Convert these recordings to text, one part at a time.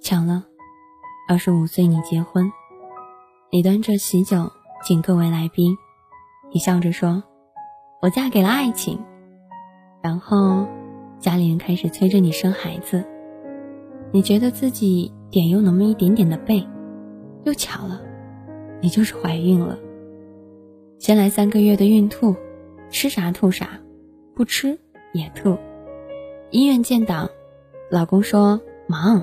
巧了，25岁你结婚，你端着喜酒请各位来宾，你笑着说我嫁给了爱情，然后家里人开始催着你生孩子，你觉得自己点又那么一点点的背，又巧了，你就是怀孕了。先来3个月的孕吐，吃啥吐啥，不吃也吐。医院建档，老公说忙，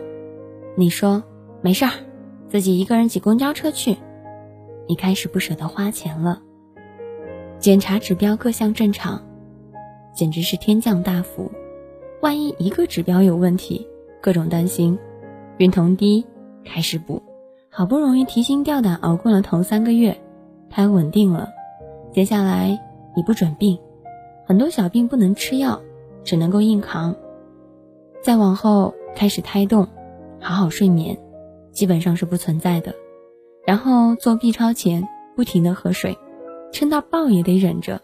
你说没事儿，自己一个人挤公交车去。你开始不舍得花钱了，检查指标各项正常，简直是天降大福。万一一个指标有问题，各种担心，孕酮低，开始补，好不容易提心吊胆熬过了头3个月，胎稳定了。接下来你不准病，很多小病不能吃药，只能够硬扛。再往后开始胎动，好好睡眠基本上是不存在的，然后做 B 超前不停地喝水，撑到爆也得忍着，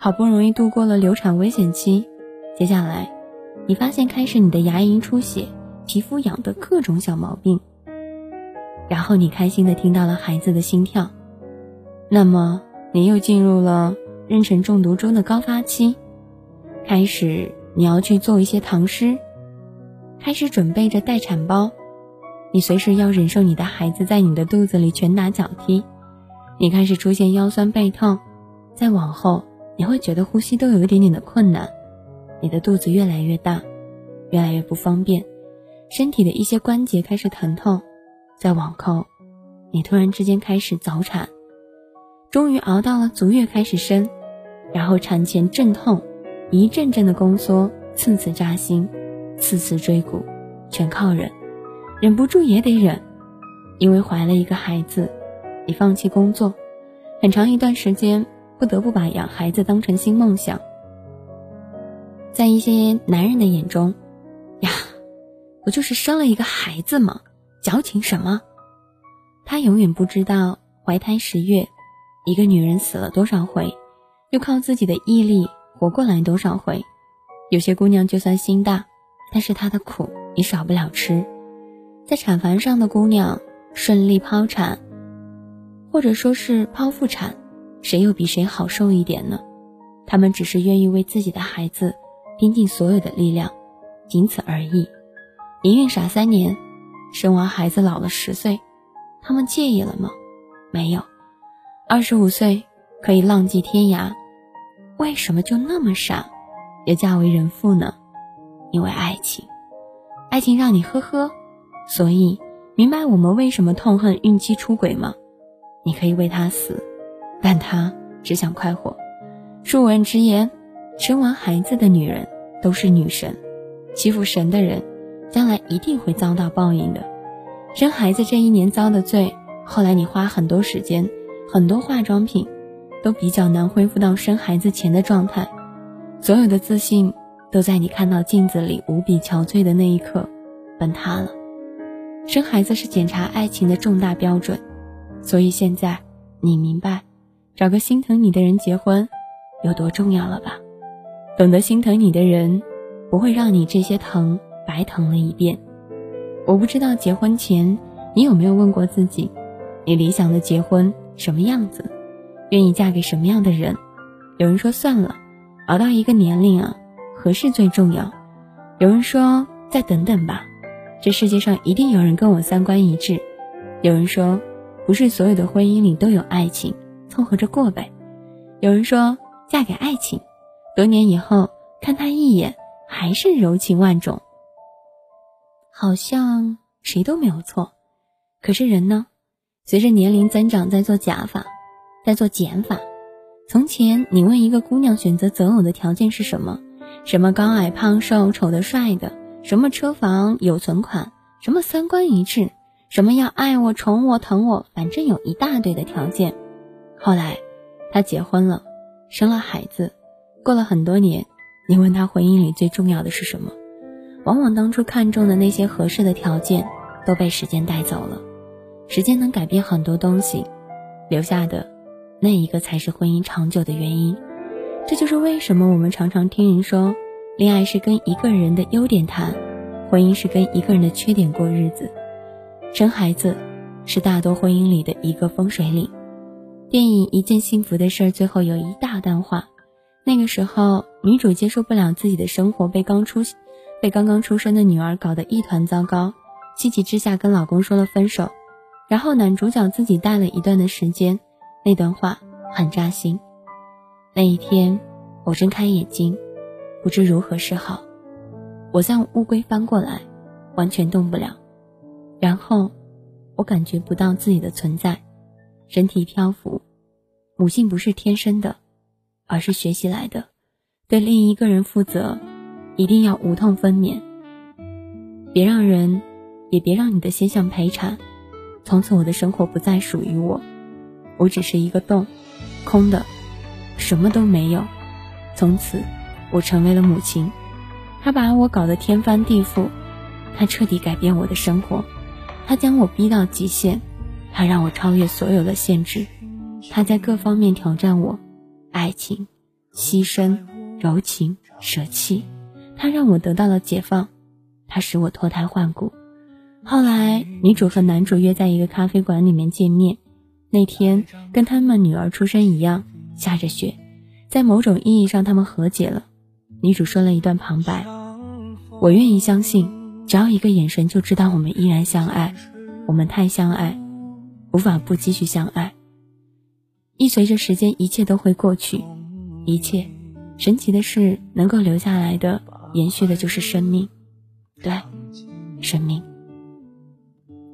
好不容易度过了流产危险期。接下来你发现开始你的牙龈出血，皮肤痒的各种小毛病，然后你开心地听到了孩子的心跳。那么你又进入了妊娠中毒中的高发期，开始你要去做一些唐诗，开始准备着待产包，你随时要忍受你的孩子在你的肚子里拳打脚踢，你开始出现腰酸背痛，再往后你会觉得呼吸都有一点点的困难，你的肚子越来越大，越来越不方便，身体的一些关节开始疼痛，再往后你突然之间开始早产，终于熬到了足月开始生，然后产前阵痛一阵阵的宫缩，次次扎心，次次追骨，全靠忍，忍不住也得忍。因为怀了一个孩子，你放弃工作，很长一段时间不得不把养孩子当成新梦想。在一些男人的眼中，呀，不就是生了一个孩子吗？矫情什么？他永远不知道怀胎10月，一个女人死了多少回，又靠自己的毅力活过来多少回。有些姑娘就算心大，但是她的苦也少不了吃。在产房上的姑娘顺利剖产，或者说是剖腹产，谁又比谁好受一点呢？她们只是愿意为自己的孩子拼尽所有的力量，仅此而已。一孕傻3年，生完孩子老了10岁，她们介意了吗？没有。25岁可以浪迹天涯，为什么就那么傻也嫁为人妇呢？因为爱情，爱情让你呵呵。所以明白我们为什么痛恨孕期出轨吗？你可以为他死，但他只想快活。恕我直言，生完孩子的女人都是女神，欺负神的人将来一定会遭到报应的。生孩子这1年遭的罪，后来你花很多时间，很多化妆品都比较难恢复到生孩子前的状态，所有的自信都在你看到镜子里无比憔悴的那一刻崩塌了。生孩子是检查爱情的重大标准，所以现在你明白找个心疼你的人结婚有多重要了吧？懂得心疼你的人不会让你这些疼白疼了一遍。我不知道结婚前你有没有问过自己，你理想的结婚什么样子，愿意嫁给什么样的人。有人说算了，熬到一个年龄啊，合适最重要。有人说再等等吧，这世界上一定有人跟我3观一致。有人说不是所有的婚姻里都有爱情，凑合着过呗。有人说嫁给爱情，多年以后看他一眼还是柔情万种。好像谁都没有错，可是人呢，随着年龄增长在做假法，在做减法。从前你问一个姑娘选择择偶的条件是什么，什么高矮胖瘦丑的帅的，什么车房有存款，什么3观一致，什么要爱我宠我疼我，反正有一大堆的条件。后来她结婚了，生了孩子，过了很多年，你问她婚姻里最重要的是什么，往往当初看中的那些合适的条件都被时间带走了。时间能改变很多东西，留下的那一个才是婚姻长久的原因。这就是为什么我们常常听人说恋爱是跟一个人的优点谈，婚姻是跟一个人的缺点过日子，生孩子是大多婚姻里的一个风水岭。电影《一件幸福的事》最后有一大段话，那个时候女主接受不了自己的生活被刚刚出生的女儿搞得一团糟糕，气急之下跟老公说了分手，然后男主角自己带了一段的时间，那段话很扎心。那一天我睁开眼睛不知如何是好，我像乌龟翻过来完全动不了，然后我感觉不到自己的存在，身体漂浮。母性不是天生的，而是学习来的，对另一个人负责，一定要无痛分娩，别让人也别让你的现象陪产。从此我的生活不再属于我，我只是一个洞，空的，什么都没有。从此我成为了母亲，她把我搞得天翻地覆，她彻底改变我的生活，她将我逼到极限，她让我超越所有的限制，她在各方面挑战我，爱情、牺牲、柔情、舍弃，她让我得到了解放，她使我脱胎换骨。后来女主和男主约在一个咖啡馆里面见面，那天跟他们女儿出生一样，下着雪，在某种意义上他们和解了。女主说了一段旁白，我愿意相信，只要一个眼神就知道我们依然相爱，我们太相爱，无法不继续相爱。一随着时间，一切都会过去，一切神奇的是能够留下来的延续的就是生命，对，生命。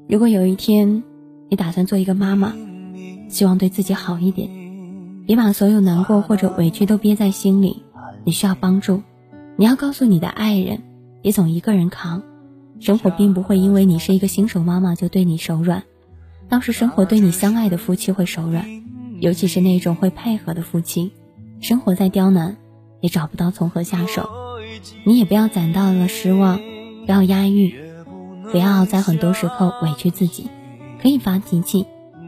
如果有一天你打算做一个妈妈，希望对自己好一点，别把所有难过或者委屈都憋在心里，你需要帮助，你要告诉你的爱人，别总一个人扛。生活并不会因为你是一个新手妈妈就对你手软，当时生活对你相爱的夫妻会手软，尤其是那种会配合的夫妻，生活再刁难也找不到从何下手。你也不要攒到了失望，不要压抑，不要在很多时候委屈自己，可以发脾气，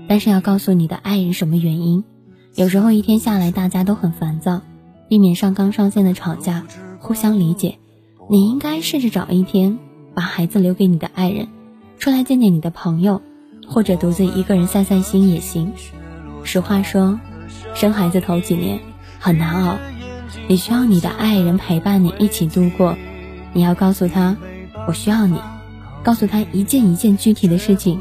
但是要告诉你的爱人什么原因。有时候一天下来大家都很烦躁，避免上纲上线的吵架，互相理解。你应该试着找一天把孩子留给你的爱人，出来见见你的朋友，或者独自一个人散散心也行。实话说，生孩子头几年很难熬，你需要你的爱人陪伴你一起度过。你要告诉他我需要你，告诉他一件一件具体的事情，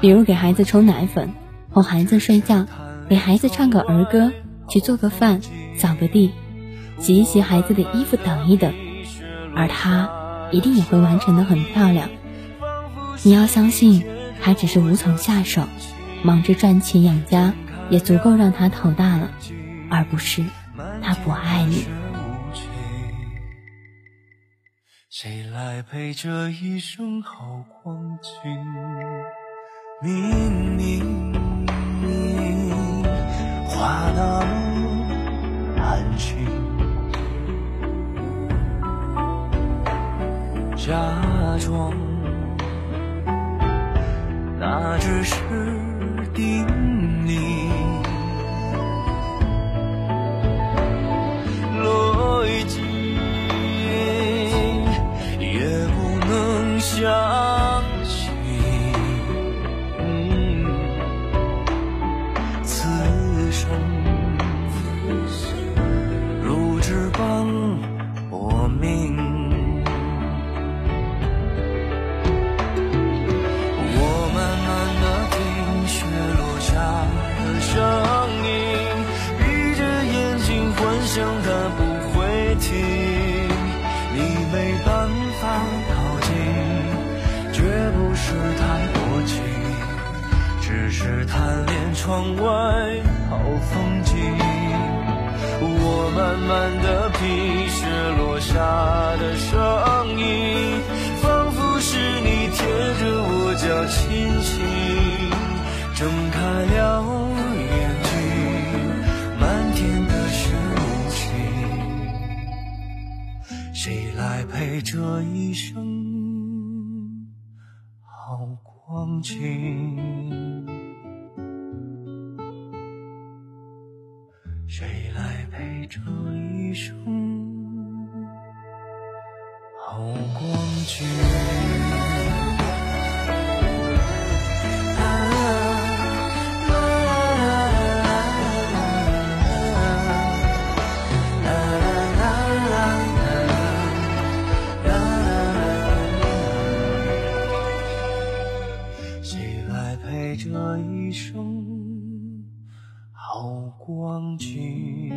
比如给孩子冲奶粉，哄孩子睡觉，给孩子唱个儿歌，去做个饭，扫个地，洗一洗孩子的衣服，等一等，而他一定也会完成得很漂亮。你要相信，他只是无从下手，忙着赚钱养家也足够让他头大了，而不是他不爱你。谁来陪这一生好光景，明明话那么安静，假装那只是叮咛，逻辑也不能相信，此生如纸般薄命。只贪恋窗外好风景，我慢慢的品雪落下的声音，仿佛是你贴着我脚轻轻睁开了眼睛，漫天的是无情，谁来陪这一生好光景。谁来陪这一生去谁来陪这一生好光景。